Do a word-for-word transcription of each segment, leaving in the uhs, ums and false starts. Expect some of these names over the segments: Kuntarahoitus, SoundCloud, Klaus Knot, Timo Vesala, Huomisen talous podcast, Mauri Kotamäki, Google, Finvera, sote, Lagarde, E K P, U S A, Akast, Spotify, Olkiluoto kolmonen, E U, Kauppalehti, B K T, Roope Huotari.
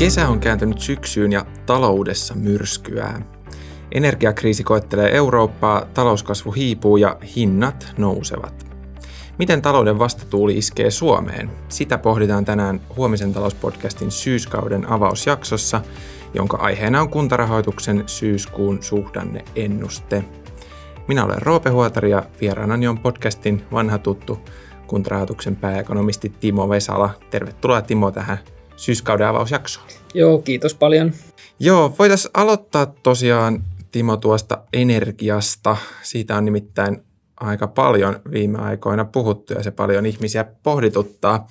Kesä on kääntynyt syksyyn ja taloudessa myrskyää. Energiakriisi koettelee Eurooppaa, talouskasvu hiipuu ja hinnat nousevat. Miten talouden vastatuuli iskee Suomeen? Sitä pohditaan tänään Huomisen talous podcastin syyskauden avausjaksossa, jonka aiheena on Kuntarahoituksen syyskuun suhdanne-ennuste. Minä olen Roope Huotari ja vieraanani on podcastin vanha tuttu Kuntarahoituksen pääekonomisti Timo Vesala. Tervetuloa Timo tähän syyskauden avausjaksoon. Joo, kiitos paljon. Joo, voitaisiin aloittaa tosiaan Timo tuosta energiasta. Siitä on nimittäin aika paljon viime aikoina puhuttu ja se paljon ihmisiä pohdituttaa.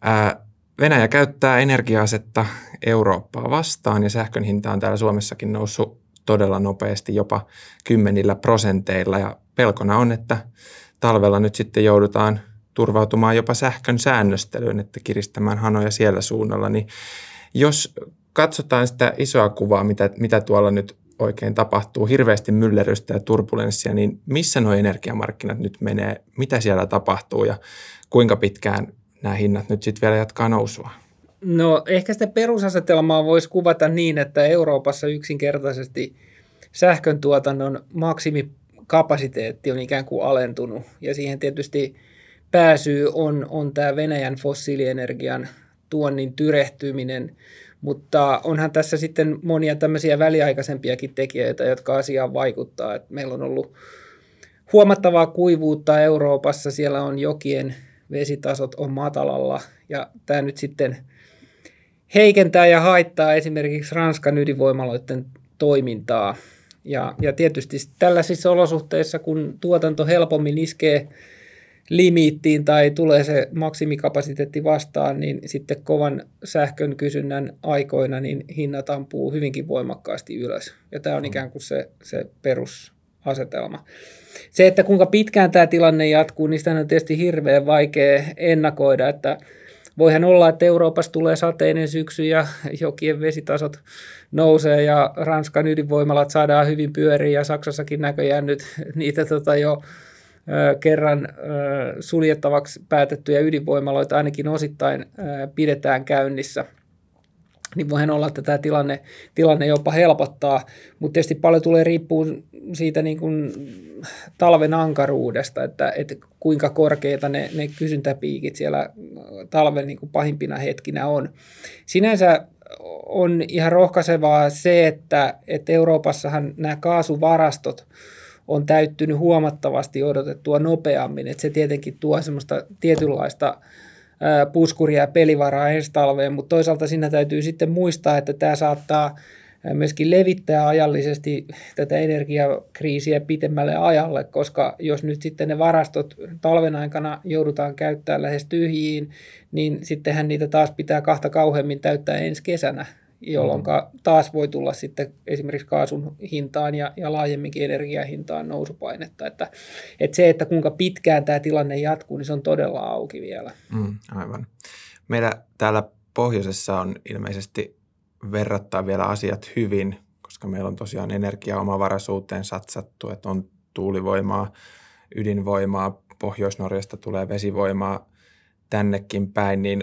Ää, Venäjä käyttää energia-asetta Eurooppaa vastaan ja sähkön hinta on täällä Suomessakin noussut todella nopeasti, jopa kymmenillä prosenteilla. Ja pelkona on, että talvella nyt sitten joudutaan turvautumaan jopa sähkön säännöstelyyn, että kiristämään hanoja siellä suunnalla. Niin jos katsotaan sitä isoa kuvaa, mitä, mitä tuolla nyt oikein tapahtuu, hirveästi myllerrystä ja turbulenssia, niin missä nuo energiamarkkinat nyt menee, mitä siellä tapahtuu ja kuinka pitkään nämä hinnat nyt sitten vielä jatkaa nousua? No ehkä sitä perusasetelmaa voisi kuvata niin, että Euroopassa yksinkertaisesti sähköntuotannon maksimikapasiteetti on ikään kuin alentunut ja siihen tietysti pääsyy on, on tämä Venäjän fossiilienergian tuonnin tyrehtyminen, mutta onhan tässä sitten monia tämmöisiä väliaikaisempiakin tekijöitä, jotka asiaan vaikuttaa. Et meillä on ollut huomattavaa kuivuutta Euroopassa, siellä on jokien vesitasot on matalalla ja tämä nyt sitten heikentää ja haittaa esimerkiksi Ranskan ydinvoimaloiden toimintaa. Ja, ja tietysti tällaisissa olosuhteissa, kun tuotanto helpommin iskee limiittiin tai tulee se maksimikapasiteetti vastaan, niin sitten kovan sähkön kysynnän aikoina niin hinnat ampuu hyvinkin voimakkaasti ylös. Ja tämä on ikään kuin se, se perusasetelma. Se, että kuinka pitkään tämä tilanne jatkuu, niin sitä on tietysti hirveän vaikea ennakoida, että voihan olla, että Euroopassa tulee sateinen syksy ja jokien vesitasot nousee ja Ranskan ydinvoimalat saadaan hyvin pyöriin ja Saksassakin näköjään nyt niitä tota jo kerran suljettavaksi päätettyjä ydinvoimaloita ainakin osittain pidetään käynnissä, niin voihan olla, että tämä tilanne, tilanne jopa helpottaa, mutta tietysti paljon tulee riippuu siitä niin kuin talven ankaruudesta, että, että kuinka korkeita ne, ne kysyntäpiikit siellä talven niin kuin pahimpina hetkinä on. Sinänsä on ihan rohkaisevaa se, että, että Euroopassahan nämä kaasuvarastot on täyttynyt huomattavasti odotettua nopeammin, että se tietenkin tuo semmoista tietynlaista puskuria ja pelivaraa ensi talveen, mutta toisaalta siinä täytyy sitten muistaa, että tämä saattaa myöskin levittää ajallisesti tätä energiakriisiä pitemmälle ajalle, koska jos nyt sitten ne varastot talven aikana joudutaan käyttämään lähes tyhjiin, niin sittenhän niitä taas pitää kahta kauheammin täyttää ensi kesänä, jolloin taas voi tulla sitten esimerkiksi kaasun hintaan ja, ja laajemminkin energiahintaan nousupainetta. Että, että se, että kuinka pitkään tämä tilanne jatkuu, niin se on todella auki vielä. Mm, aivan. Meillä täällä pohjoisessa on ilmeisesti verrattain vielä asiat hyvin, koska meillä on tosiaan energiaomavaraisuuteen satsattu, että on tuulivoimaa, ydinvoimaa, Pohjois-Norjasta tulee vesivoimaa tännekin päin, niin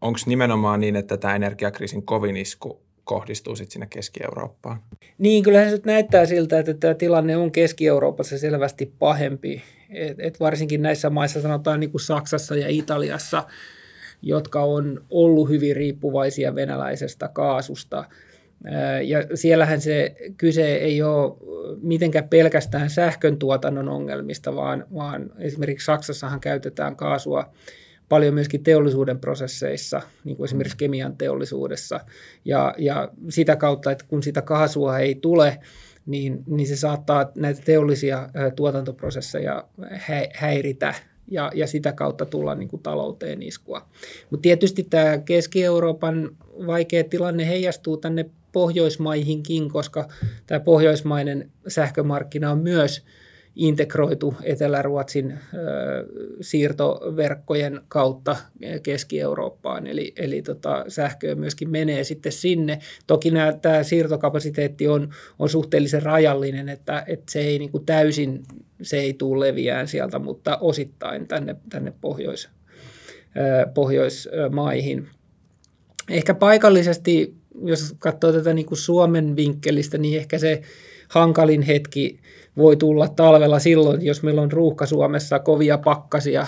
onko nimenomaan niin, että tämä energiakriisin kovin isku kohdistuu sitten sinne Keski-Eurooppaan? Niin, kyllähän se nyt näyttää siltä, että tämä tilanne on Keski-Euroopassa selvästi pahempi. Et, et varsinkin näissä maissa, sanotaan niin kuin Saksassa ja Italiassa, jotka on ollut hyvin riippuvaisia venäläisestä kaasusta. Ja siellähän se kyse ei ole mitenkään pelkästään sähköntuotannon ongelmista, vaan, vaan esimerkiksi Saksassahan käytetään kaasua paljon myöskin teollisuuden prosesseissa, niin kuin esimerkiksi kemian teollisuudessa. Ja, ja sitä kautta, että kun sitä kaasua ei tule, niin, niin se saattaa näitä teollisia tuotantoprosesseja hä- häiritä ja, ja sitä kautta tulla niin kuin talouteen iskua. Mutta tietysti tämä Keski-Euroopan vaikea tilanne heijastuu tänne Pohjoismaihinkin, koska tämä pohjoismainen sähkömarkkina on myös integroitu Etelä-Ruotsin ö, siirtoverkkojen kautta Keski-Eurooppaan, eli, eli tota, sähköä myöskin menee sitten sinne. Toki tämä siirtokapasiteetti on, on suhteellisen rajallinen, että et se ei niinku täysin, se ei tule leviään sieltä, mutta osittain tänne, tänne pohjois, ö, Pohjoismaihin. Ehkä paikallisesti, jos katsoo tätä niin kuin Suomen vinkkelistä, niin ehkä se hankalin hetki voi tulla talvella silloin, jos meillä on ruuhka Suomessa, kovia pakkasia,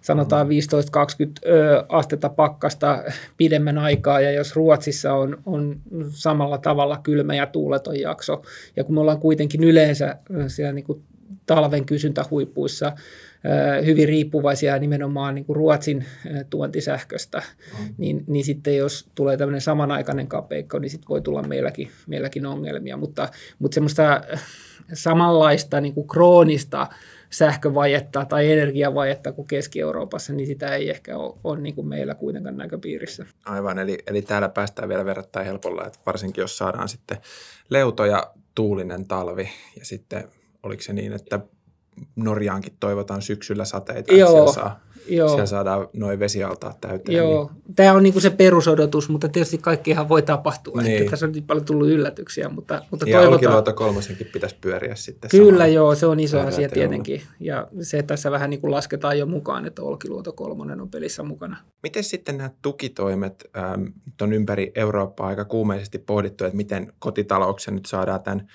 sanotaan viisitoista kaksikymmentä astetta pakkasta pidemmän aikaa, ja jos Ruotsissa on, on samalla tavalla kylmä ja tuuleton jakso, ja kun me ollaan kuitenkin yleensä siellä niin kuin talven kysyntähuipuissa hyvin riippuvaisia nimenomaan niin kuin Ruotsin tuontisähköstä, mm. niin, niin sitten jos tulee tämmöinen samanaikainen kapeikko, niin sitten voi tulla meilläkin, meilläkin ongelmia, mutta, mutta semmoista samanlaista niin kuin kroonista sähkövajetta tai energiavajetta kuin Keski-Euroopassa, niin sitä ei ehkä ole, ole niin kuin meillä kuitenkaan näköpiirissä. Aivan, eli, eli täällä päästään vielä verrattain helpolla, että varsinkin jos saadaan sitten leuto ja tuulinen talvi ja sitten oliko se niin, että Norjaankin toivotaan syksyllä sateita, joo, siellä, saa, siellä saadaan noin vesialtaat täyteen. Joo. Niin. Tämä on niinku se perusodotus, mutta tietysti kaikkihan voi tapahtua. Niin. Että tässä on niin paljon tullut yllätyksiä, mutta, mutta ja toivotaan. Ja Olkiluoto kolmosenkin pitäisi pyöriä sitten. Kyllä joo, se on iso asia tietenkin. Ja se tässä vähän niin kuin lasketaan jo mukaan, että Olkiluoto kolmonen on pelissä mukana. Miten sitten nämä tukitoimet, ähm, on ympäri Eurooppaa aika kuumeisesti pohdittu, että miten kotitalouksia nyt saadaan tämän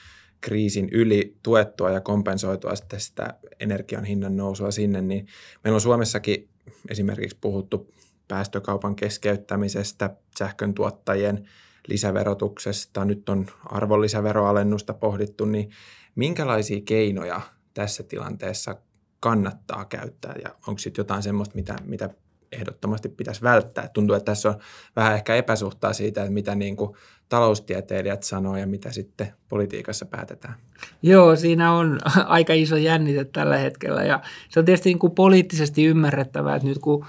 kriisin yli tuettua ja kompensoitua sitten sitä energian hinnan nousua sinne, niin meillä on Suomessakin esimerkiksi puhuttu päästökaupan keskeyttämisestä, sähköntuottajien lisäverotuksesta, nyt on arvonlisäveroalennusta pohdittu, niin minkälaisia keinoja tässä tilanteessa kannattaa käyttää ja onko sitten jotain semmoista, mitä, mitä ehdottomasti pitäisi välttää. Tuntuu, että tässä on vähän ehkä epäsuhtaa siitä, että mitä niin kuin taloustieteilijät sanoo ja mitä sitten politiikassa päätetään. Joo, siinä on aika iso jännite tällä hetkellä ja se on tietysti niin kuin poliittisesti ymmärrettävää, että nyt kun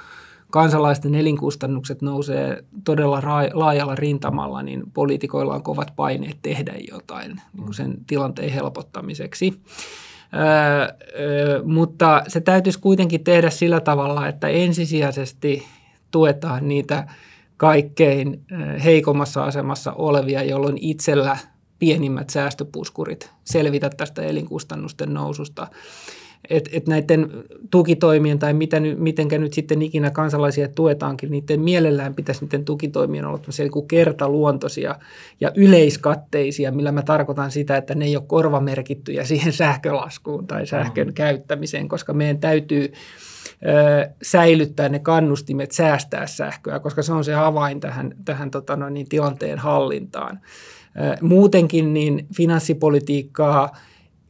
kansalaisten elinkustannukset nousee todella laajalla rintamalla, niin poliitikoilla on kovat paineet tehdä jotain niin kuin sen tilanteen helpottamiseksi. Öö, mutta se täytyisi kuitenkin tehdä sillä tavalla, että ensisijaisesti tuetaan niitä kaikkein heikommassa asemassa olevia, jolloin itsellä pienimmät säästöpuskurit selvitä tästä elinkustannusten noususta. Että et näiden tukitoimien tai mitä, mitenkä nyt sitten ikinä kansalaisia tuetaankin, niiden mielellään pitäisi niiden tukitoimien olla tämmöisiä niin kertaluontoisia ja yleiskatteisia, millä mä tarkoitan sitä, että ne ei ole korvamerkittyjä siihen sähkölaskuun tai sähkön mm. käyttämiseen, koska meidän täytyy ö, säilyttää ne kannustimet säästää sähköä, koska se on se avain tähän, tähän tota noin, niin tilanteen hallintaan. Ö, muutenkin niin finanssipolitiikkaa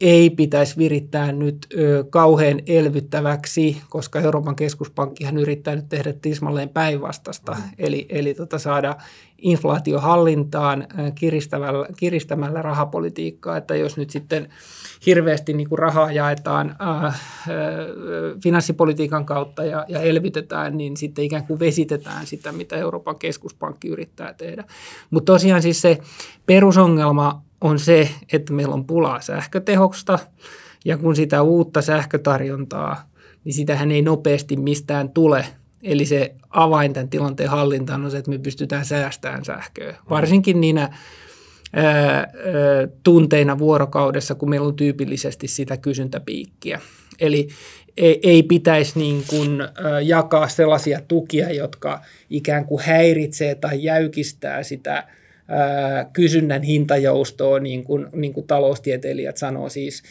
ei pitäisi virittää nyt ö, kauhean elvyttäväksi, koska Euroopan keskuspankkihan yrittää nyt tehdä tismalleen päinvastasta, mm. eli, eli tota saada inflaatio hallintaan kiristämällä, kiristämällä rahapolitiikkaa, että jos nyt sitten hirveästi niin kuin rahaa jaetaan äh, äh, finanssipolitiikan kautta ja, ja elvytetään, niin sitten ikään kuin vesitetään sitä, mitä Euroopan keskuspankki yrittää tehdä. Mutta tosiaan siis se perusongelma on se, että meillä on pulaa sähkötehosta ja kun sitä uutta sähkötarjontaa, niin sitähän ei nopeasti mistään tule. Eli se avain tämän tilanteen hallintaan on se, että me pystytään säästämään sähköä. Varsinkin niinä ää, tunteina vuorokaudessa, kun meillä on tyypillisesti sitä kysyntäpiikkiä. Eli ei, ei pitäisi niin kuin jakaa sellaisia tukia, jotka ikään kuin häiritsee tai jäykistää sitä kysynnän hintajoustoa, niin kuin, niin kuin taloustieteilijät sanoo siis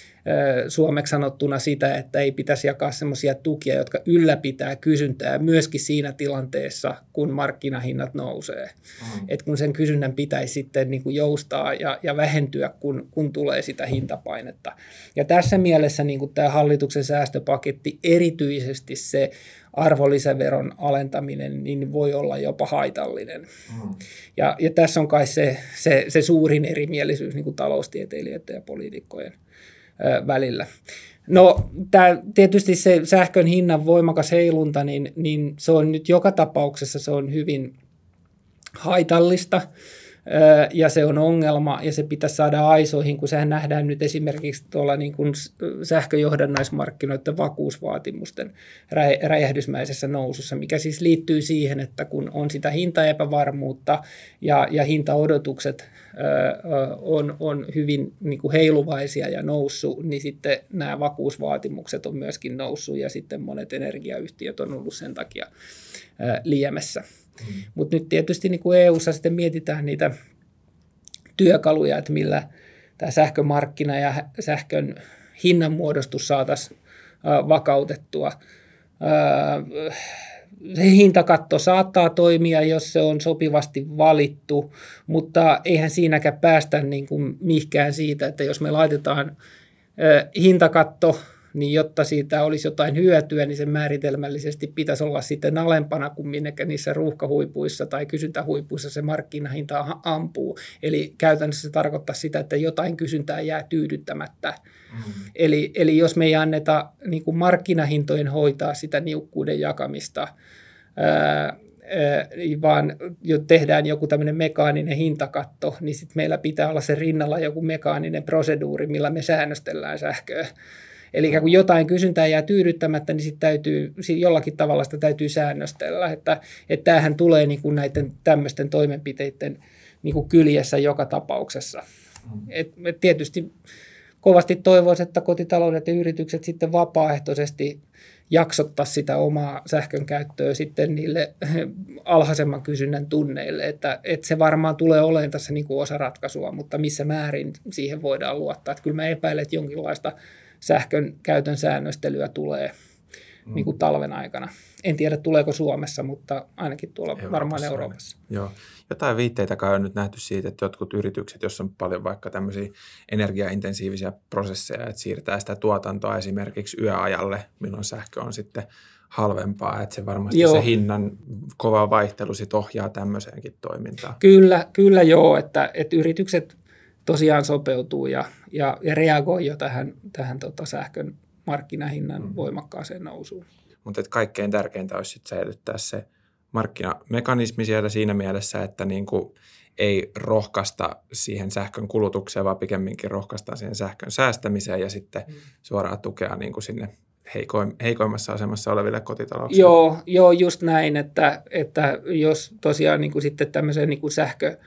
suomeksi sanottuna sitä, että ei pitäisi jakaa semmoisia tukia, jotka ylläpitää kysyntää myöskin siinä tilanteessa, kun markkinahinnat nousee. Mm. Et kun sen kysynnän pitäisi sitten niin kuin joustaa ja, ja vähentyä, kun, kun tulee sitä hintapainetta. Ja tässä mielessä niin kuin tämä hallituksen säästöpaketti, erityisesti se arvonlisäveron alentaminen, niin voi olla jopa haitallinen. Mm. Ja, ja tässä on kai se, se, se suurin erimielisyys niin kuin taloustieteilijöiden ja poliitikkojen välillä. No tämä, tietysti se sähkön hinnan voimakas heilunta, niin, niin se on nyt joka tapauksessa se on hyvin haitallista ja se on ongelma ja se pitäisi saada aisoihin, kun sehän nähdään nyt esimerkiksi tuolla niin kuin sähköjohdannaismarkkinoiden vakuusvaatimusten räjähdysmäisessä nousussa, mikä siis liittyy siihen, että kun on sitä hintaepävarmuutta ja, ja hintaodotukset on, on hyvin niin kuin heiluvaisia ja noussut, niin sitten nämä vakuusvaatimukset on myöskin noussut ja sitten monet energiayhtiöt on ollut sen takia liemessä. Mm. Mutta nyt tietysti niin kuin E U:ssa sitten mietitään niitä työkaluja, että millä tämä sähkömarkkina ja sähkön hinnanmuodostus saataisiin vakautettua. Se hintakatto saattaa toimia, jos se on sopivasti valittu, mutta eihän siinäkään päästä niin kuin mihinkään siitä, että jos me laitetaan hintakatto, niin jotta siitä olisi jotain hyötyä, niin sen määritelmällisesti pitäisi olla sitten alempana kuin minnekä niissä ruuhkahuipuissa tai kysyntähuipuissa se markkinahinta ampuu. Eli käytännössä se tarkoittaa sitä, että jotain kysyntää jää tyydyttämättä. Mm-hmm. Eli, eli jos me ei anneta niin kuin markkinahintojen hoitaa sitä niukkuuden jakamista, ää, ää, vaan jos tehdään joku tämmöinen mekaaninen hintakatto, niin sitten meillä pitää olla sen rinnalla joku mekaaninen proseduuri, millä me säännöstellään sähköä. Eli kun jotain kysyntää jää tyydyttämättä, niin sit täytyy, jollakin tavalla sitä täytyy säännöstellä. Että, että tämähän tulee niin kuin näiden tämmöisten toimenpiteiden niin kuin kyljessä joka tapauksessa. Et, et tietysti kovasti toivoisi, että kotitaloudet ja yritykset sitten vapaaehtoisesti jaksottaisiin sitä omaa sähkön käyttöä sitten niille alhaisemman kysynnän tunneille. Että, että se varmaan tulee olemaan tässä niin kuin osa ratkaisua, mutta missä määrin siihen voidaan luottaa. Että kyllä mä epäilen, että jonkinlaista sähkön käytön säännöstelyä tulee mm. niin kuin talven aikana. En tiedä, tuleeko Suomessa, mutta ainakin tuolla Euroopassa, varmaan Euroopassa. Joo. Jotain viitteitä kai on nyt nähty siitä, että jotkut yritykset, joissa on paljon vaikka tämmöisiä energiaintensiivisiä prosesseja, että siirtää sitä tuotantoa esimerkiksi yöajalle, milloin sähkö on sitten halvempaa, että se varmasti joo. se hinnan kova vaihtelu sit ohjaa tämmöiseenkin toimintaan. Kyllä, kyllä joo, että, että yritykset tosiaan sopeutuu ja, ja, ja reagoi jo tähän, tähän tota sähkön markkinahinnan mm. voimakkaaseen nousuun. Mutta kaikkein tärkeintä olisi sit säilyttää se markkinamekanismi siellä siinä mielessä, että niinku ei rohkaista siihen sähkön kulutukseen, vaan pikemminkin rohkaistaan siihen sähkön säästämiseen ja sitten mm. suoraan tukea niinku sinne heikoimmassa asemassa oleville kotitalouksille. Joo, joo just näin, että, että jos tosiaan niinku sitten tämmöiseen niinku sähkö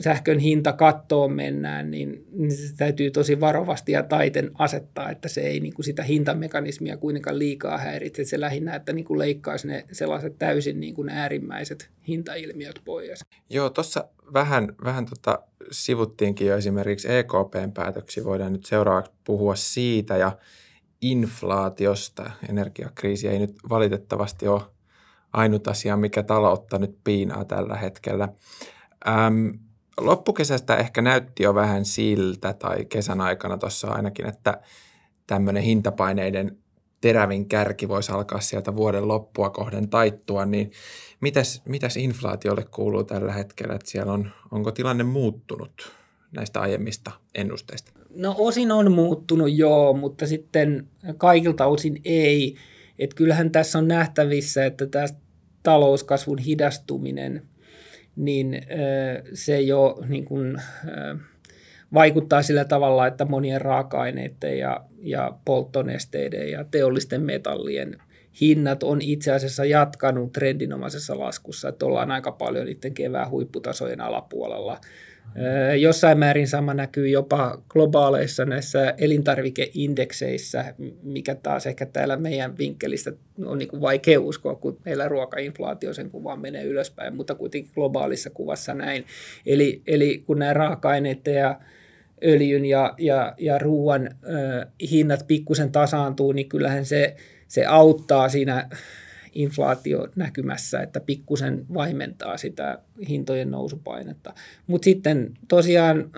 sähkön hintakattoon mennään, niin se täytyy tosi varovasti ja taiten asettaa, että se ei niin kuin sitä hintamekanismia kuitenkaan liikaa häiritse. Se lähinnä, että niin kuin leikkaisi ne sellaiset täysin niin kuin äärimmäiset hintailmiöt pois. Joo, tuossa vähän, vähän tota sivuttiinkin jo esimerkiksi E K P:n päätöksiä. Voidaan nyt seuraavaksi puhua siitä ja inflaatiosta. Energiakriisi ei nyt valitettavasti ole ainut asia, mikä taloutta nyt piinaa tällä hetkellä. Ähm, Loppukesästä ehkä näytti jo vähän siltä, tai kesän aikana tuossa ainakin, että tämmöinen hintapaineiden terävin kärki voisi alkaa sieltä vuoden loppua kohden taittua, niin mitäs, mitäs inflaatiolle kuuluu tällä hetkellä, että siellä on, onko tilanne muuttunut näistä aiemmista ennusteista? No osin on muuttunut joo, mutta sitten kaikilta osin ei, että kyllähän tässä on nähtävissä, että tämä talouskasvun hidastuminen niin se jo niin kuin, vaikuttaa sillä tavalla, että monien raaka-aineiden ja, ja polttonesteiden ja teollisten metallien hinnat on itse asiassa jatkanut trendinomaisessa laskussa, että ollaan aika paljon niiden kevään huipputasojen alapuolella. Jossain määrin sama näkyy jopa globaaleissa näissä elintarvikeindekseissä, mikä taas ehkä täällä meidän vinkkelistä on niin kuin vaikea uskoa, kun meillä ruokainflaatio sen kuvaan menee ylöspäin, mutta kuitenkin globaalissa kuvassa näin. Eli, eli kun nämä raaka-aineet ja öljyn ja, ja, ja ruoan äh, hinnat pikkusen tasaantuu, niin kyllähän se, se auttaa siinä inflaatio näkymässä, että pikkusen vaimentaa sitä hintojen nousupainetta. Mutta sitten tosiaan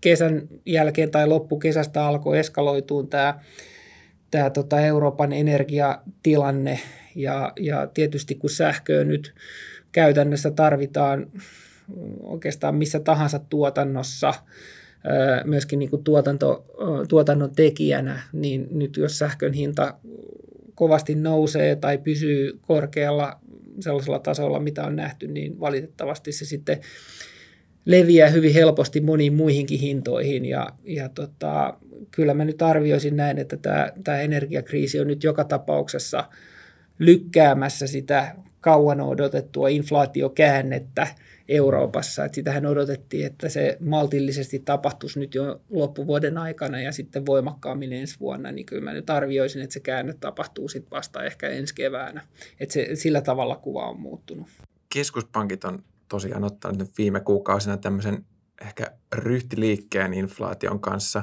kesän jälkeen tai loppukesästä alkoi eskaloituun tämä tää tota Euroopan energiatilanne ja, ja tietysti kun sähköä nyt käytännössä tarvitaan oikeastaan missä tahansa tuotannossa, myöskin niinku tuotanto, tuotannon tekijänä, niin nyt jos sähkön hinta kovasti nousee tai pysyy korkealla sellaisella tasolla, mitä on nähty, niin valitettavasti se sitten leviää hyvin helposti moniin muihinkin hintoihin. Ja, ja tota, kyllä mä nyt arvioisin näin, että tämä, tämä energiakriisi on nyt joka tapauksessa lykkäämässä sitä kauan odotettua inflaatiokäännettä Euroopassa. Et sitähän odotettiin, että se maltillisesti tapahtuisi nyt jo loppuvuoden aikana ja sitten voimakkaammin ensi vuonna, niin kyllä mä nyt arvioisin, että se käänne tapahtuu sitten vasta ehkä ensi keväänä. Että se sillä tavalla kuva on muuttunut. keskuspankit on tosiaan ottanut nyt viime kuukausina tämmöisen ehkä ryhtiliikkeen inflaation kanssa.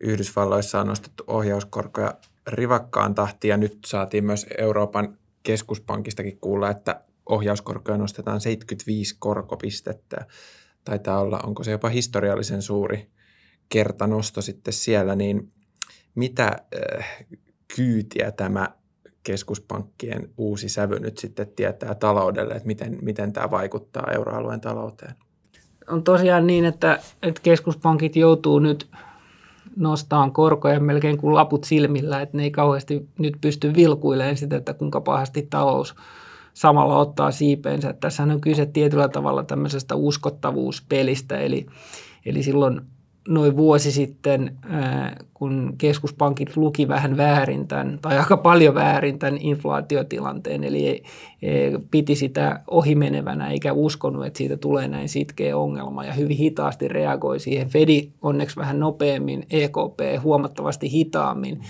Yhdysvalloissa on nostettu ohjauskorkoja rivakkaan tahtiin ja nyt saatiin myös Euroopan keskuspankistakin kuulla, että ohjauskorkoja nostetaan seitsemänkymmentäviisi korkopistettä. Taitaa olla, onko se jopa historiallisen suuri kertanosto sitten siellä, niin mitä äh, kyytiä tämä keskuspankkien uusi sävy nyt sitten tietää taloudelle, että miten, miten tämä vaikuttaa euroalueen talouteen? On tosiaan niin, että, että keskuspankit joutuu nyt nostamaan korkoja melkein kuin laput silmillä, että ne ei kauheasti nyt pysty vilkuilemaan sitä, että kuinka pahasti talous samalla ottaa siipeensä. Tässä on kyse tietyllä tavalla tämmöisestä uskottavuuspelistä, eli, eli silloin noin vuosi sitten, kun keskuspankit luki vähän väärin tämän, tai aika paljon väärin tämän inflaatiotilanteen, eli piti sitä ohimenevänä eikä uskonut, että siitä tulee näin sitkeä ongelma ja hyvin hitaasti reagoi siihen. Fedi onneksi vähän nopeammin, E K P huomattavasti hitaammin.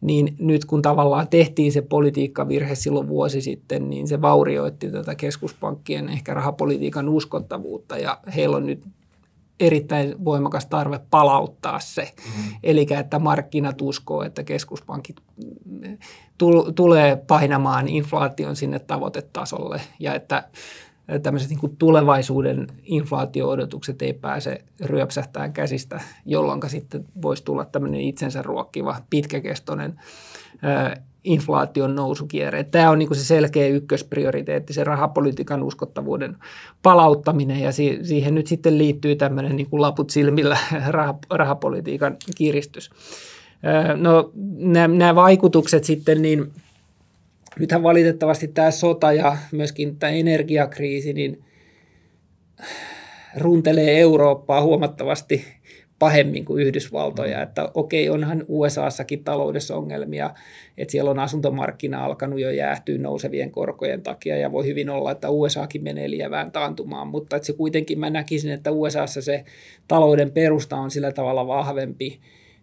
Niin nyt kun tavallaan tehtiin se politiikkavirhe silloin vuosi sitten, niin se vaurioitti tätä keskuspankkien ehkä rahapolitiikan uskottavuutta ja heillä on nyt erittäin voimakas tarve palauttaa se. Mm-hmm. Eli että markkinat uskoo, että keskuspankit tul- tulee painamaan inflaation sinne tavoitetasolle ja että tämmöiset niin kuin tulevaisuuden inflaatio-odotukset ei pääse ryöpsähtään käsistä, jolloin sitten voisi tulla tämmöinen itsensä ruokkiva, pitkäkestoinen ö, inflaation nousukierre. Tämä on niin kuin se selkeä ykkösprioriteetti, se rahapolitiikan uskottavuuden palauttaminen ja si- siihen nyt sitten liittyy tämmöinen niin kuin laput silmillä rah- rahapolitiikan kiristys. Ö, no nämä vaikutukset sitten niin... Nythän valitettavasti tämä sota ja myöskin tämä energiakriisi niin runtelee Eurooppaa huomattavasti pahemmin kuin Yhdysvaltoja. Että okei, onhan U S A:ssakin taloudessa ongelmia, että siellä on asuntomarkkina alkanut jo jäähtyä nousevien korkojen takia ja voi hyvin olla, että U S Akin menee lievään taantumaan, mutta että se kuitenkin mä näkisin, että U S A:ssa se talouden perusta on sillä tavalla vahvempi,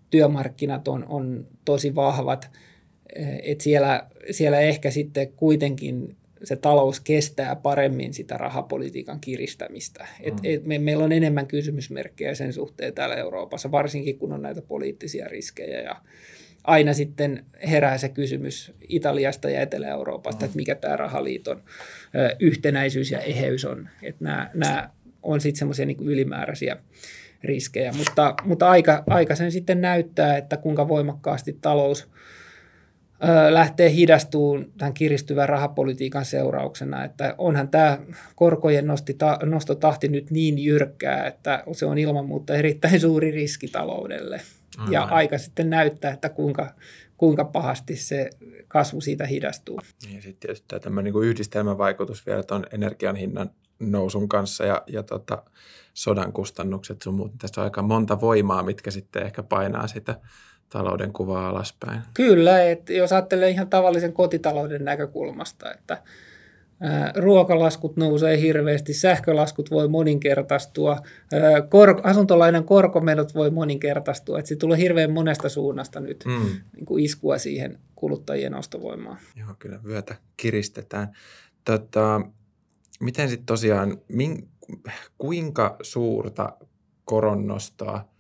työmarkkinat on, on tosi vahvat. Että siellä, siellä ehkä sitten kuitenkin se talous kestää paremmin sitä rahapolitiikan kiristämistä. Et, et me, meillä on enemmän kysymysmerkkejä sen suhteen täällä Euroopassa, varsinkin kun on näitä poliittisia riskejä. Ja aina sitten herää se kysymys Italiasta ja Etelä-Euroopasta, mm. että mikä tämä rahaliiton ö, yhtenäisyys ja eheys on. Että nämä, nämä on sitten semmoisia niin kuin ylimääräisiä riskejä, mutta, mutta aika, aika sen sitten näyttää, että kuinka voimakkaasti talous lähtee hidastuun tämän kiristyvän rahapolitiikan seurauksena, että onhan tämä korkojen nosti, nostotahti nyt niin jyrkkää, että se on ilman muuta erittäin suuri riski taloudelle. Aivan. Ja aika sitten näyttää, että kuinka, kuinka pahasti se kasvu siitä hidastuu. Ja sitten tietysti tämä tämmöinen niin yhdistelmävaikutus vielä tuon energian hinnan nousun kanssa ja, ja tota, sodan kustannukset sun muuten. Tässä on aika monta voimaa, mitkä sitten ehkä painaa sitä talouden kuvaa alaspäin. Kyllä, että jos ajattelee ihan tavallisen kotitalouden näkökulmasta, että ruokalaskut nousee hirveästi, sähkölaskut voi moninkertaistua, kor- asuntolainan korkomenot voi moninkertaistua, että se tulee hirveän monesta suunnasta nyt mm. niin kuin iskua siihen kuluttajien ostovoimaan. Joo, kyllä vyötä kiristetään. Tota, miten sitten tosiaan, min- kuinka suurta koronnostoa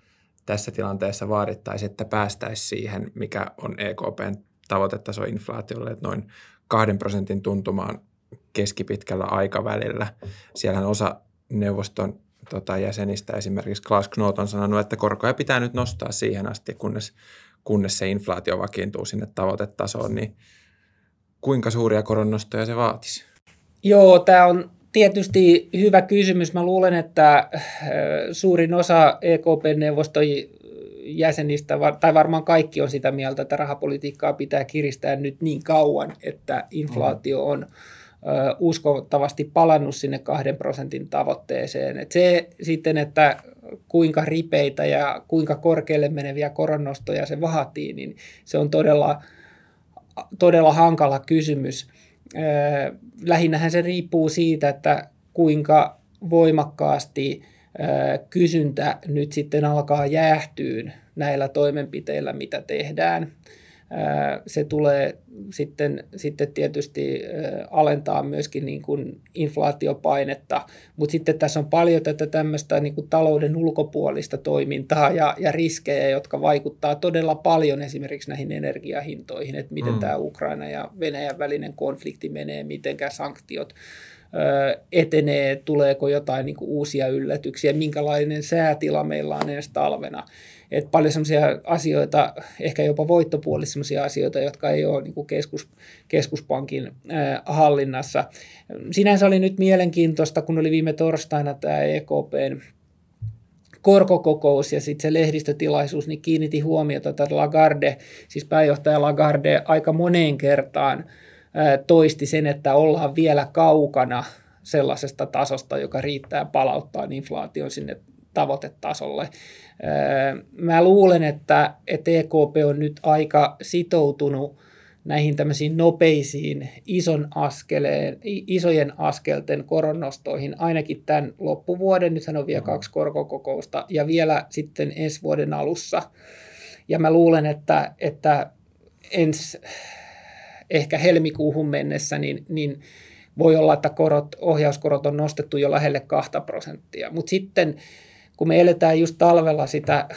tässä tilanteessa vaadittaisiin, että päästäisiin siihen, mikä on E K P:n tavoitetaso inflaatiolle, että noin kahden prosentin tuntumaan keskipitkällä aikavälillä. Siellähän osa neuvoston tota, jäsenistä, esimerkiksi Klaus Knot on sanonut, että korkoja pitää nyt nostaa siihen asti, kunnes, kunnes se inflaatio vakiintuu sinne tavoitetasoon, niin kuinka suuria koronnostoja se vaatisi? Joo, tämä on tietysti hyvä kysymys. Mä luulen, että suurin osa E K P-neuvoston jäsenistä, tai varmaan kaikki on sitä mieltä, että rahapolitiikkaa pitää kiristää nyt niin kauan, että inflaatio on uskottavasti palannut sinne kahden prosentin tavoitteeseen. Et se sitten, että kuinka ripeitä ja kuinka korkealle meneviä koronnostoja se vaatii, niin se on todella, todella hankala kysymys. Lähinnähän se riippuu siitä, että kuinka voimakkaasti kysyntä nyt sitten alkaa jäähtyyn näillä toimenpiteillä, mitä tehdään. Se tulee sitten, sitten tietysti alentaa myöskin niin kuin inflaatiopainetta, mutta sitten tässä on paljon tätä tämmöistä niin kuin talouden ulkopuolista toimintaa ja, ja riskejä, jotka vaikuttaa todella paljon esimerkiksi näihin energiahintoihin, että miten mm. tämä Ukraina ja Venäjän välinen konflikti menee, mitenkä sanktiot etenee, tuleeko jotain niin kuin uusia yllätyksiä, minkälainen säätila meillä on ensi talvena. Et paljon sellaisia asioita, ehkä jopa voittopuolissa sellaisia asioita, jotka ei ole niin kuin keskus, keskuspankin ää, hallinnassa. Sinänsä oli nyt mielenkiintoista, kun oli viime torstaina tämä E K P:n korkokokous ja sitten se lehdistötilaisuus, niin kiinnitti huomiota tätä Lagarde, siis pääjohtaja Lagarde aika moneen kertaan toisti sen, että ollaan vielä kaukana sellaisesta tasosta, joka riittää palauttaa inflaation sinne tavoitetasolle. Mä luulen, että E K P on nyt aika sitoutunut näihin tämmöisiin nopeisiin ison askeleen, isojen askelten koronnostoihin, ainakin tämän loppuvuoden, nythän on vielä kaksi korkokokousta, ja vielä sitten ensi vuoden alussa. Ja mä luulen, että, että ensi... ehkä helmikuuhun mennessä, niin, niin voi olla, että korot, ohjauskorot on nostettu jo lähelle kahta prosenttia. Mutta sitten, kun me eletään just talvella sitä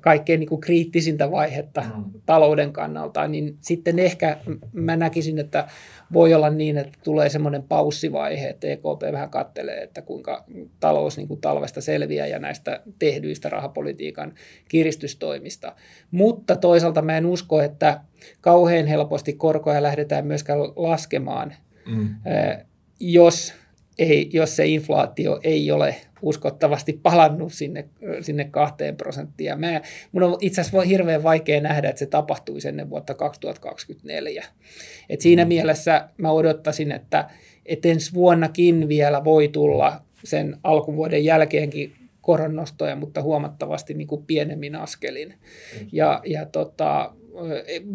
kaikkein niin kuin kriittisintä vaihetta mm. talouden kannalta, niin sitten ehkä mä näkisin, että voi olla niin, että tulee semmoinen paussivaihe, että E K P vähän kattelee, että kuinka talous niin kuin talvesta selviää ja näistä tehdyistä rahapolitiikan kiristystoimista. Mutta toisaalta mä en usko, että kauhean helposti korkoja lähdetään myöskään laskemaan, mm. jos, ei, jos se inflaatio ei ole uskottavasti palannut sinne, sinne kahteen prosenttiin. Mä, mun on itse asiassa hirveän vaikea nähdä, että se tapahtuisi ennen vuotta kaksituhattakaksikymmentäneljä. Et siinä mm. mielessä mä odottaisin, että et ensi vuonnakin vielä voi tulla sen alkuvuoden jälkeenkin koronnostoja, mutta huomattavasti niin kuin pienemmin askelin. Mm. Ja, ja tota,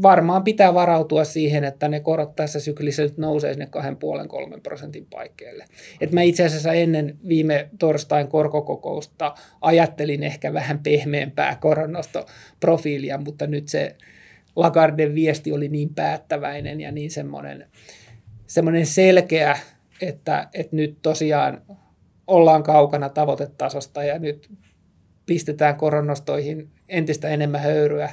varmaan pitää varautua siihen, että ne korot tässä syklissä nyt nousee sinne kahden puolen kolmen prosentin paikkeelle. Et mä itse asiassa ennen viime torstain korkokokousta ajattelin ehkä vähän pehmeämpää koronnostoprofiilia, mutta nyt se Lagarden viesti oli niin päättäväinen ja niin semmoinen, semmoinen selkeä, että, että nyt tosiaan ollaan kaukana tavoitetasosta ja nyt pistetään koronnostoihin entistä enemmän höyryä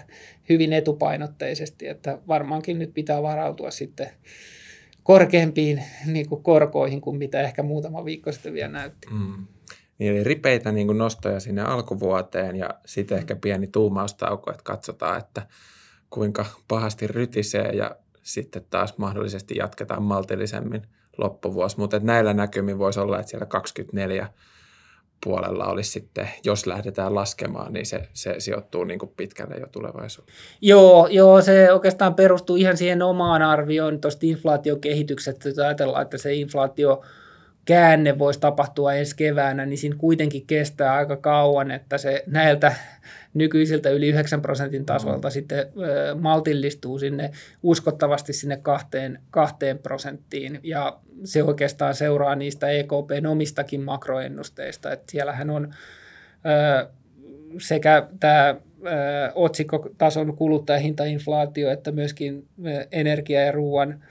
hyvin etupainotteisesti, että varmaankin nyt pitää varautua sitten korkeampiin niin kuin korkoihin kuin mitä ehkä muutama viikko sitten vielä näytti. Mm. Eli ripeitä niin kuin nostoja sinne alkuvuoteen ja sitten ehkä pieni tuumaustauko, että katsotaan, että kuinka pahasti rytisee ja sitten taas mahdollisesti jatketaan maltillisemmin loppuvuosi. Mutta näillä näkymin voisi olla, että siellä kaksikymmentäneljä puolella olisi sitten, jos lähdetään laskemaan, niin se, se sijoittuu niin kuin pitkälle jo tulevaisuuteen. Joo, joo, se oikeastaan perustuu ihan siihen omaan arvioon tuosta inflaatiokehityksestä. Jos ajatellaan, että se inflaatiokäänne voisi tapahtua ensi keväänä, niin siinä kuitenkin kestää aika kauan, että se näiltä nykyisiltä yli yhdeksän prosentin tasolta mm. sitten ö, maltillistuu sinne uskottavasti sinne kahteen, kahteen prosenttiin. Ja se oikeastaan seuraa niistä E K P:n omistakin makroennusteista. Et siellähän on ö, sekä tämä otsikkotason kuluttajahintainflaatio että myöskin ö, energia- ja ruoan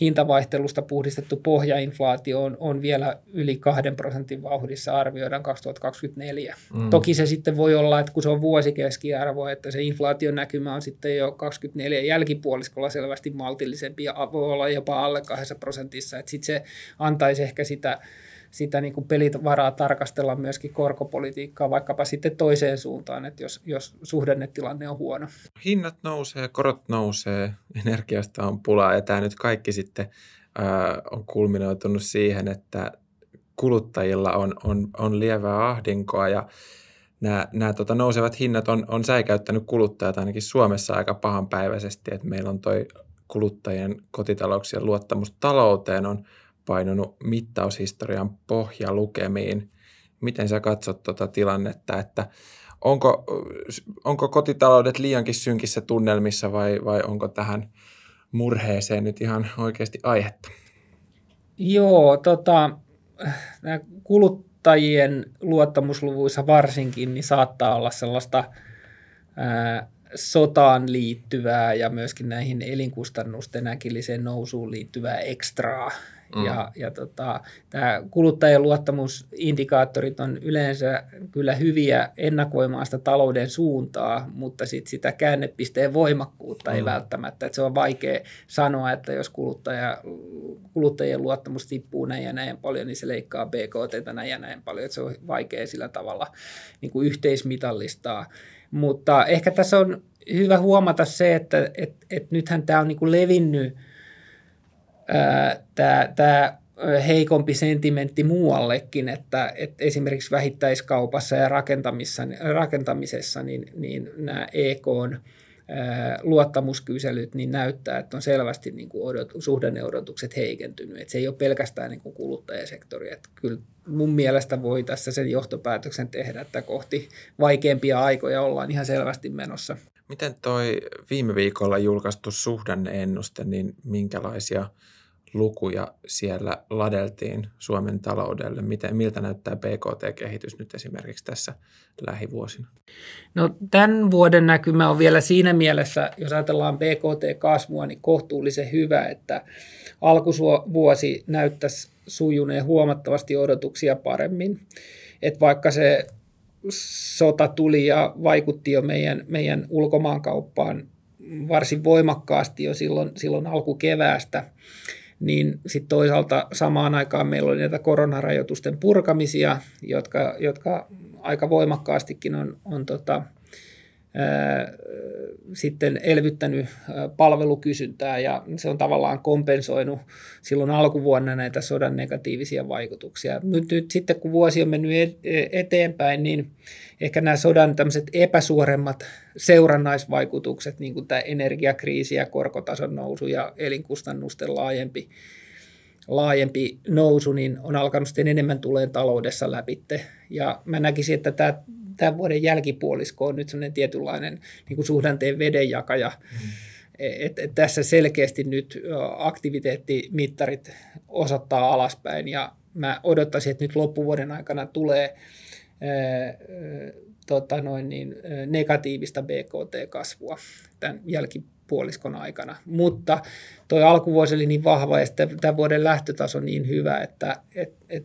hintavaihtelusta puhdistettu pohjainflaatio on, on vielä yli kahden prosentin vauhdissa, arvioidaan kaksituhattakaksikymmentäneljä. Mm. Toki se sitten voi olla, että kun se on vuosikeskiarvo, että se inflaation näkymä on sitten jo kaksikymmentäneljä jälkipuoliskolla selvästi maltillisempi ja voi olla jopa alle kahdessa prosentissa. Että sitten se antaisi ehkä sitä, sitä niin kuin pelitavaraa tarkastella myöskin korkopolitiikkaa vaikkapa sitten toiseen suuntaan, että jos, jos suhdannetilanne on huono. Hinnat nousee, korot nousee, energiasta on pulaa ja tämä nyt kaikki sitten ää, on kulminoitunut siihen, että kuluttajilla on, on, on lievää ahdinkoa ja nämä, nämä tota, nousevat hinnat on, on säikäyttänyt kuluttajat ainakin Suomessa aika pahanpäiväisesti, että meillä on toi kuluttajien kotitalouksien luottamus talouteen on painunut mittaushistorian pohjalukemiin. Miten sä katsot tuota tilannetta, että onko, onko kotitaloudet liiankin synkissä tunnelmissa vai, vai onko tähän murheeseen nyt ihan oikeasti aihetta? Joo, tota, kuluttajien luottamusluvuissa varsinkin niin saattaa olla sellaista ää, sotaan liittyvää ja myöskin näihin elinkustannusten äkilliseen nousuun liittyvää ekstraa. Mm. Ja, ja tota, tämä kuluttajien luottamusindikaattorit on yleensä kyllä hyviä ennakoimaan sitä talouden suuntaa, mutta sit sitä käännepisteen voimakkuutta mm. ei välttämättä. Et se on vaikea sanoa, että jos kuluttaja, kuluttajien luottamus tippuu näin ja näin paljon, niin se leikkaa B K T:tä näin ja näin paljon. Et se on vaikea sillä tavalla niin kuin yhteismitallistaa. Mutta ehkä tässä on hyvä huomata se, että et, et nythän tämä on niin kuin levinnyt tämä heikompi sentimentti muuallekin, että, että esimerkiksi vähittäiskaupassa ja rakentamisessa niin, niin nämä E K:n luottamuskyselyt niin näyttää, että on selvästi niin kuin odot, suhdanneodotukset heikentynyt. Että se ei ole pelkästään niin kuin kuluttajasektori. Että kyllä mun mielestä voi tässä sen johtopäätöksen tehdä, että kohti vaikeampia aikoja ollaan ihan selvästi menossa. Miten toi viime viikolla julkaistu suhdanneennuste, niin minkälaisia lukuja siellä ladeltiin Suomen taloudelle? Miten, miltä näyttää B K T-kehitys nyt esimerkiksi tässä lähivuosina? No, tämän vuoden näkymä on vielä siinä mielessä, jos ajatellaan B K T-kasvua, niin kohtuullisen hyvä, että alkuvuosi näyttäisi sujuneen huomattavasti odotuksia paremmin. Että vaikka se sota tuli ja vaikutti jo meidän, meidän ulkomaankauppaan varsin voimakkaasti jo silloin, silloin alkukeväästä, niin sitten toisaalta samaan aikaan meillä oli näitä koronarajoitusten purkamisia, jotka, jotka aika voimakkaastikin on, on tota, ää, sitten elvyttänyt palvelukysyntää, ja se on tavallaan kompensoinut silloin alkuvuonna näitä sodan negatiivisia vaikutuksia. Nyt, nyt sitten kun vuosi on mennyt eteenpäin, niin ehkä nämä sodan tämmöiset epäsuoremmat seurannaisvaikutukset, niin kuin tämä energiakriisi ja korkotason nousu ja elinkustannusten laajempi, laajempi nousu, niin on alkanut sitten enemmän tulemaan taloudessa läpitte. Ja mä näkisin, että tämä tämän vuoden jälkipuolisko on nyt semmoinen tietynlainen niin kuin suhdanteen vedenjakaja. Mm. Et, et tässä selkeästi nyt aktiviteettimittarit osoittaa alaspäin, ja mä odottaisin, että nyt loppuvuoden aikana tulee ää, tota noin niin, negatiivista B K T-kasvua tämän jälkipuoliskon aikana. Mutta toi alkuvuosi oli niin vahva ja tämän vuoden lähtötaso niin hyvä, että et, et,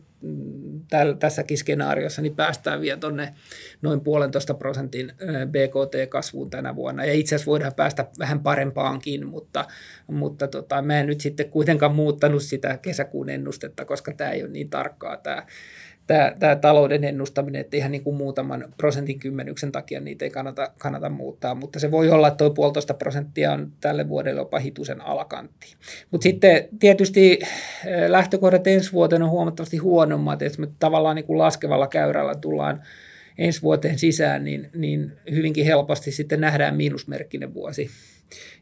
Täl, tässäkin skenaariossa niin päästään vielä tuonne noin puolentoista prosentin B K T-kasvuun tänä vuonna. Ja itse asiassa voidaan päästä vähän parempaankin, mutta, mutta tota, mä en nyt sitten kuitenkaan muuttanut sitä kesäkuun ennustetta, koska tämä ei ole niin tarkkaa tämä, tämä, tämä talouden ennustaminen, että ihan niin kuin muutaman prosentin kymmenyksen takia niitä ei kannata, kannata muuttaa. Mutta se voi olla, että tuo puolitoista prosenttia on tälle vuodelle jopa hitusen alakantti. Mutta sitten tietysti lähtökohdat ensi vuoteen on huomattavasti huono, että me tavallaan niin kuin laskevalla käyrällä tullaan ensi vuoteen sisään, niin, niin hyvinkin helposti sitten nähdään miinusmerkkinen vuosi.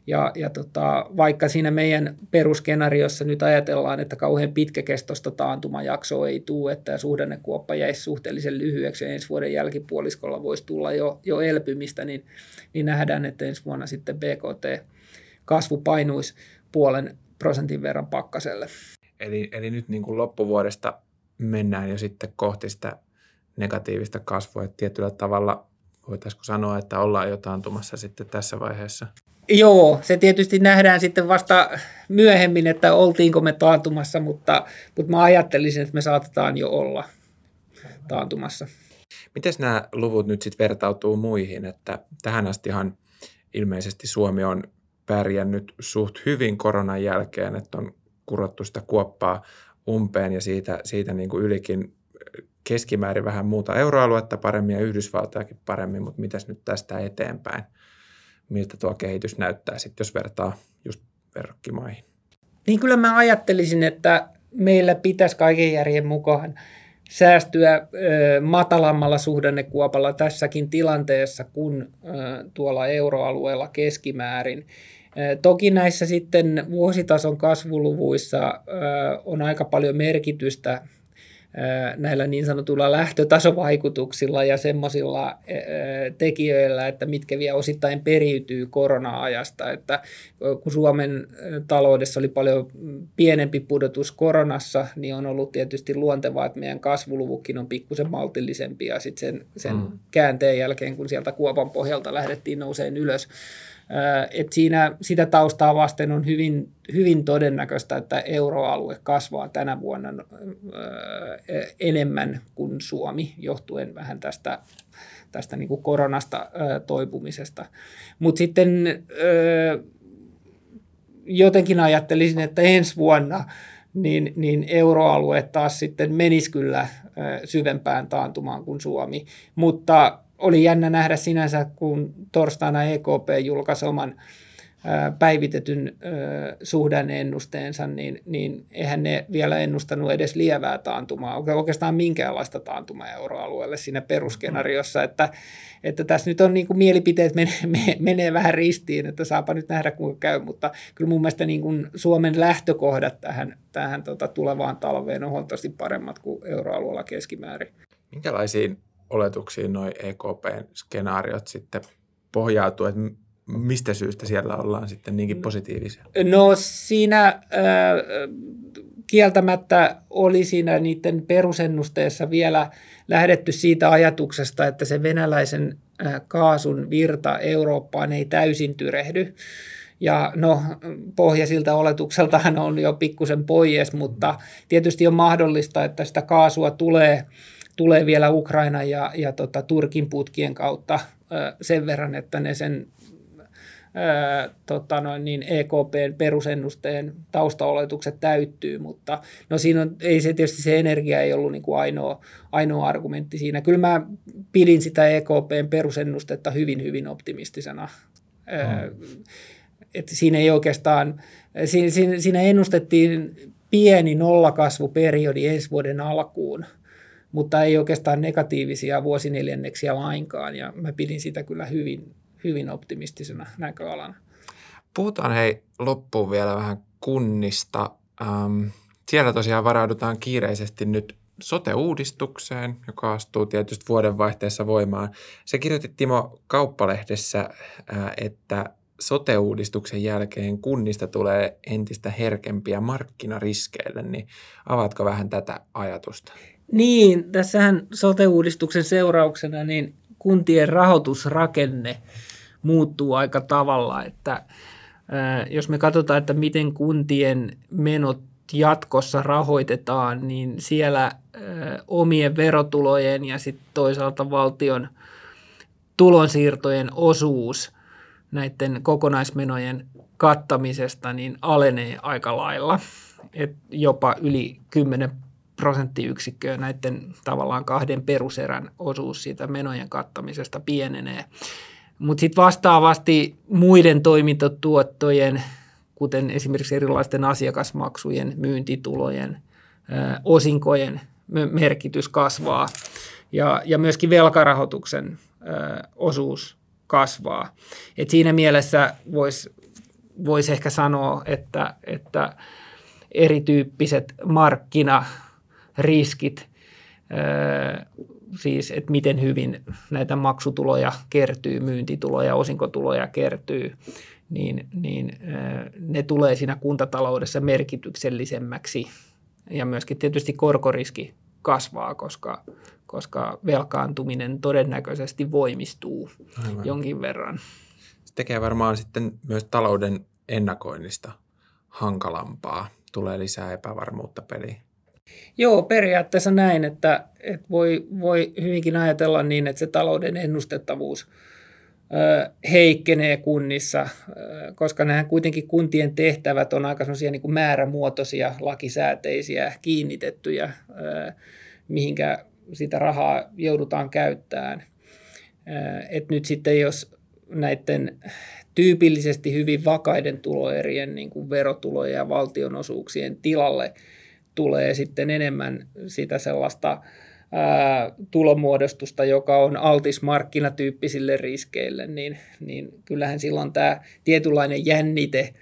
Ja, ja tota, vaikka siinä meidän perusskenaariossa nyt ajatellaan, että kauhean pitkäkestoista taantumajaksoa ei tule, että suhdannekuoppa jäisi suhteellisen lyhyeksi ja ensi vuoden jälkipuoliskolla voisi tulla jo, jo elpymistä, niin, niin nähdään, että ensi vuonna sitten B K T-kasvu painuisi puolen prosentin verran pakkaselle. Eli, eli nyt niin kuin loppuvuodesta mennään jo sitten kohti sitä negatiivista kasvua, että tietyllä tavalla voitaisiinko sanoa, että ollaan jo taantumassa sitten tässä vaiheessa? Joo, se tietysti nähdään sitten vasta myöhemmin, että oltiinko me taantumassa, mutta, mutta mä ajattelisin, että me saatetaan jo olla taantumassa. Miten nämä luvut nyt sitten vertautuu muihin, että tähän astihan ilmeisesti Suomi on pärjännyt suht hyvin koronan jälkeen, että on kurottu sitä kuoppaa umpeen ja siitä, siitä niin kuin ylikin keskimäärin vähän muuta euroaluetta paremmin ja Yhdysvaltaakin paremmin, mutta mitäs nyt tästä eteenpäin? Miltä tuo kehitys näyttää sitten, jos vertaa just verrokkimaihin? Niin kyllä mä ajattelisin, että meillä pitäisi kaiken järjen mukaan säästyä ö, matalammalla suhdannekuopalla tässäkin tilanteessa kuin ö, tuolla euroalueella keskimäärin. Toki näissä sitten vuositason kasvuluvuissa on aika paljon merkitystä näillä niin sanotuilla lähtötasovaikutuksilla ja semmoisilla tekijöillä, että mitkä vielä osittain periytyy korona-ajasta. Että kun Suomen taloudessa oli paljon pienempi pudotus koronassa, niin on ollut tietysti luontevaa, että meidän kasvuluvutkin on pikkusen maltillisempi ja sitten sen, sen mm. käänteen jälkeen, kun sieltä kuopan pohjalta lähdettiin nouseen ylös. Et siinä sitä taustaa vasten on hyvin, hyvin todennäköistä, että euroalue kasvaa tänä vuonna enemmän kuin Suomi, johtuen vähän tästä, tästä niin kuin koronasta toipumisesta. Mutta sitten jotenkin ajattelisin, että ensi vuonna niin, niin euroalue taas sitten menisi kyllä syvempään taantumaan kuin Suomi, mutta oli jännä nähdä sinänsä, kun torstaina E K P julkaisi oman päivitetyn suhdanneennusteensa, niin, niin eihän ne vielä ennustanut edes lievää taantumaa, oikeastaan minkäänlaista taantumaa euroalueelle siinä perusskenaariossa, että, että tässä nyt on niin kuin mielipiteet menee, menee vähän ristiin, että saapa nyt nähdä kuinka käy, mutta kyllä mun mielestä niin kuin Suomen lähtökohdat tähän, tähän tota tulevaan talveen on huomattavasti paremmat kuin euroalueella keskimäärin. Minkälaisiin oletuksiin noi E K P-skenaariot sitten pohjautuu, että mistä syystä siellä ollaan sitten niinkin positiivisia? No siinä äh, kieltämättä oli siinä niiden perusennusteessa vielä lähdetty siitä ajatuksesta, että se venäläisen äh, kaasun virta Eurooppaan ei täysin tyrehdy. Ja no, pohja siltä oletukseltahan on jo pikkusen pois, mutta tietysti on mahdollista, että sitä kaasua tulee Tulee vielä Ukraina ja, ja tota, Turkin putkien kautta ö, sen verran, että ne sen ö, tota noin, niin E K P:n perusennusteen taustaoletukset täyttyy, mutta no siinä on, ei se tietysti se energia ei ollut niin kuin ainoa, ainoa argumentti siinä. Kyllä mä pidin sitä E K P:n perusennustetta hyvin, hyvin optimistisena. Ö, et siinä ei oikeastaan, siinä, siinä, siinä ennustettiin pieni nollakasvuperiodi ensi vuoden alkuun, mutta ei oikeastaan negatiivisia vuosineljänneksiä lainkaan, ja mä pidin sitä kyllä hyvin, hyvin optimistisena näköalana. Puhutaan hei loppuun vielä vähän kunnista. Ähm, siellä tosiaan varaudutaan kiireisesti nyt sote-uudistukseen, joka astuu tietysti vuodenvaihteessa voimaan. Se kirjoitti Timo Kauppalehdessä, äh, että sote-uudistuksen jälkeen kunnista tulee entistä herkempiä markkinariskeille, niin avaatko vähän tätä ajatusta? Niin, tässähän sote-uudistuksen seurauksena niin kuntien rahoitusrakenne muuttuu aika tavalla, että ää, jos me katsotaan, että miten kuntien menot jatkossa rahoitetaan, niin siellä ää, omien verotulojen ja sitten toisaalta valtion tulonsiirtojen osuus näiden kokonaismenojen kattamisesta niin alenee aika lailla, että jopa yli kymmenen prosenttiyksikköä näiden tavallaan kahden peruserän osuus siitä menojen kattamisesta pienenee. Mutta sitten vastaavasti muiden toimintatuottojen, kuten esimerkiksi erilaisten asiakasmaksujen, myyntitulojen, ö, osinkojen merkitys kasvaa ja, ja myöskin velkarahoituksen ö, osuus kasvaa. Et siinä mielessä voisi vois ehkä sanoa, että, että erityyppiset markkina riskit, siis että miten hyvin näitä maksutuloja kertyy, myyntituloja, osinkotuloja kertyy, niin, niin ne tulee siinä kuntataloudessa merkityksellisemmäksi. Ja myöskin tietysti korkoriski kasvaa, koska, koska velkaantuminen todennäköisesti voimistuu aivan jonkin verran. Se tekee varmaan sitten myös talouden ennakoinnista hankalampaa. Tulee lisää epävarmuutta peliin. Joo, periaatteessa näin, että, että voi, voi hyvinkin ajatella niin, että se talouden ennustettavuus ö, heikkenee kunnissa, ö, koska nämä kuitenkin kuntien tehtävät on aika sellaisia niin kuin määrämuotoisia, lakisääteisiä, kiinnitettyjä, ö, mihinkä sitä rahaa joudutaan käyttämään. Ö, et nyt sitten jos näiden tyypillisesti hyvin vakaiden tuloerien, niin kuin verotulojen ja valtionosuuksien tilalle tulee sitten enemmän sitä sellaista ää, tulomuodostusta, joka on altis markkinatyyppisille riskeille, niin, niin kyllähän silloin tämä tietynlainen jännite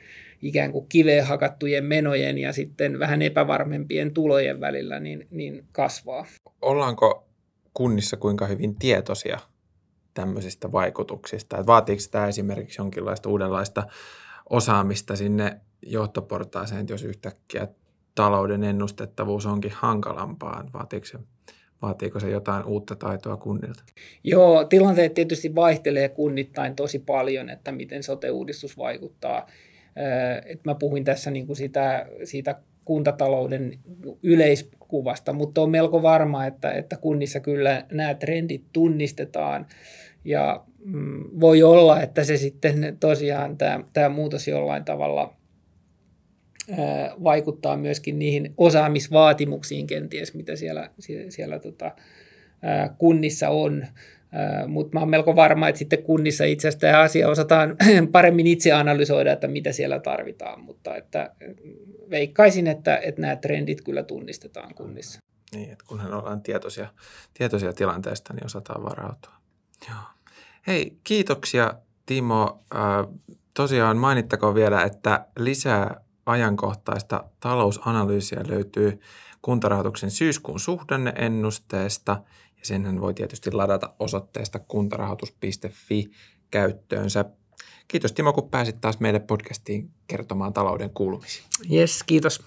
ikään kuin kiveen hakattujen menojen ja sitten vähän epävarmempien tulojen välillä niin, niin kasvaa. Ollaanko kunnissa kuinka hyvin tietoisia tämmöisistä vaikutuksista? Et vaatiiko tämä esimerkiksi jonkinlaista uudenlaista osaamista sinne johtoportaaseen, jos yhtäkkiä talouden ennustettavuus onkin hankalampaa? Vaatiiko se, vaatiiko se jotain uutta taitoa kunnilta? Joo, tilanteet tietysti vaihtelee kunnittain tosi paljon, että miten sote-uudistus vaikuttaa. Et mä puhuin tässä niinku sitä, siitä kuntatalouden yleiskuvasta, mutta on melko varma, että, että kunnissa kyllä nämä trendit tunnistetaan ja mm, voi olla, että se sitten tosiaan tämä, tämä muutos jollain tavalla ää, vaikuttaa myöskin niihin osaamisvaatimuksiin kenties, mitä siellä, siellä, siellä tota, ää, kunnissa on. Mutta mä oon melko varma, että sitten kunnissa itse asiassa tämä asia osataan paremmin itse analysoida, että mitä siellä tarvitaan, mutta että veikkaisin, että, että nämä trendit kyllä tunnistetaan kunnissa. Niin, että kunhan ollaan tietoisia, tietoisia tilanteesta, niin osataan varautua. Joo. Hei, kiitoksia Timo. Tosiaan mainittakoon vielä, että lisää ajankohtaista talousanalyysiä löytyy Kuntarahoituksen syyskuun suhdanneennusteesta. Ja senhän voi tietysti ladata osoitteesta kuntarahoitus piste fi käyttöönsä. Kiitos Timo, kun pääsit taas meille podcastiin kertomaan talouden kuulumisia. Jes, kiitos.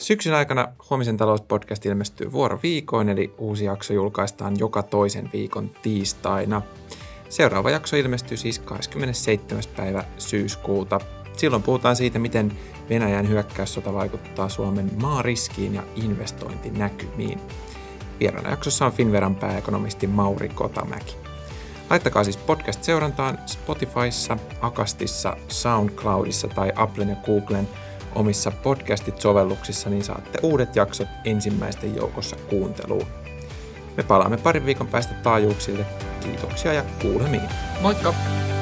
Syksyn aikana Huomisen talous podcast ilmestyy vuoroviikoin, eli uusi jakso julkaistaan joka toisen viikon tiistaina. Seuraava jakso ilmestyy siis kahdeskymmenesseitsemäs päivä syyskuuta. Silloin puhutaan siitä, miten Venäjän hyökkäyssota vaikuttaa Suomen maariskiin ja investointinäkymiin. Vieraana jaksossa on Finveran pääekonomisti Mauri Kotamäki. Laittakaa siis podcast-seurantaan Spotifyssa, Akastissa, SoundCloudissa tai Applen ja Googlen omissa podcastit-sovelluksissa, niin saatte uudet jaksot ensimmäisten joukossa kuunteluun. Me palaamme parin viikon päästä taajuuksille. Kiitoksia ja kuulemiin. Moikka!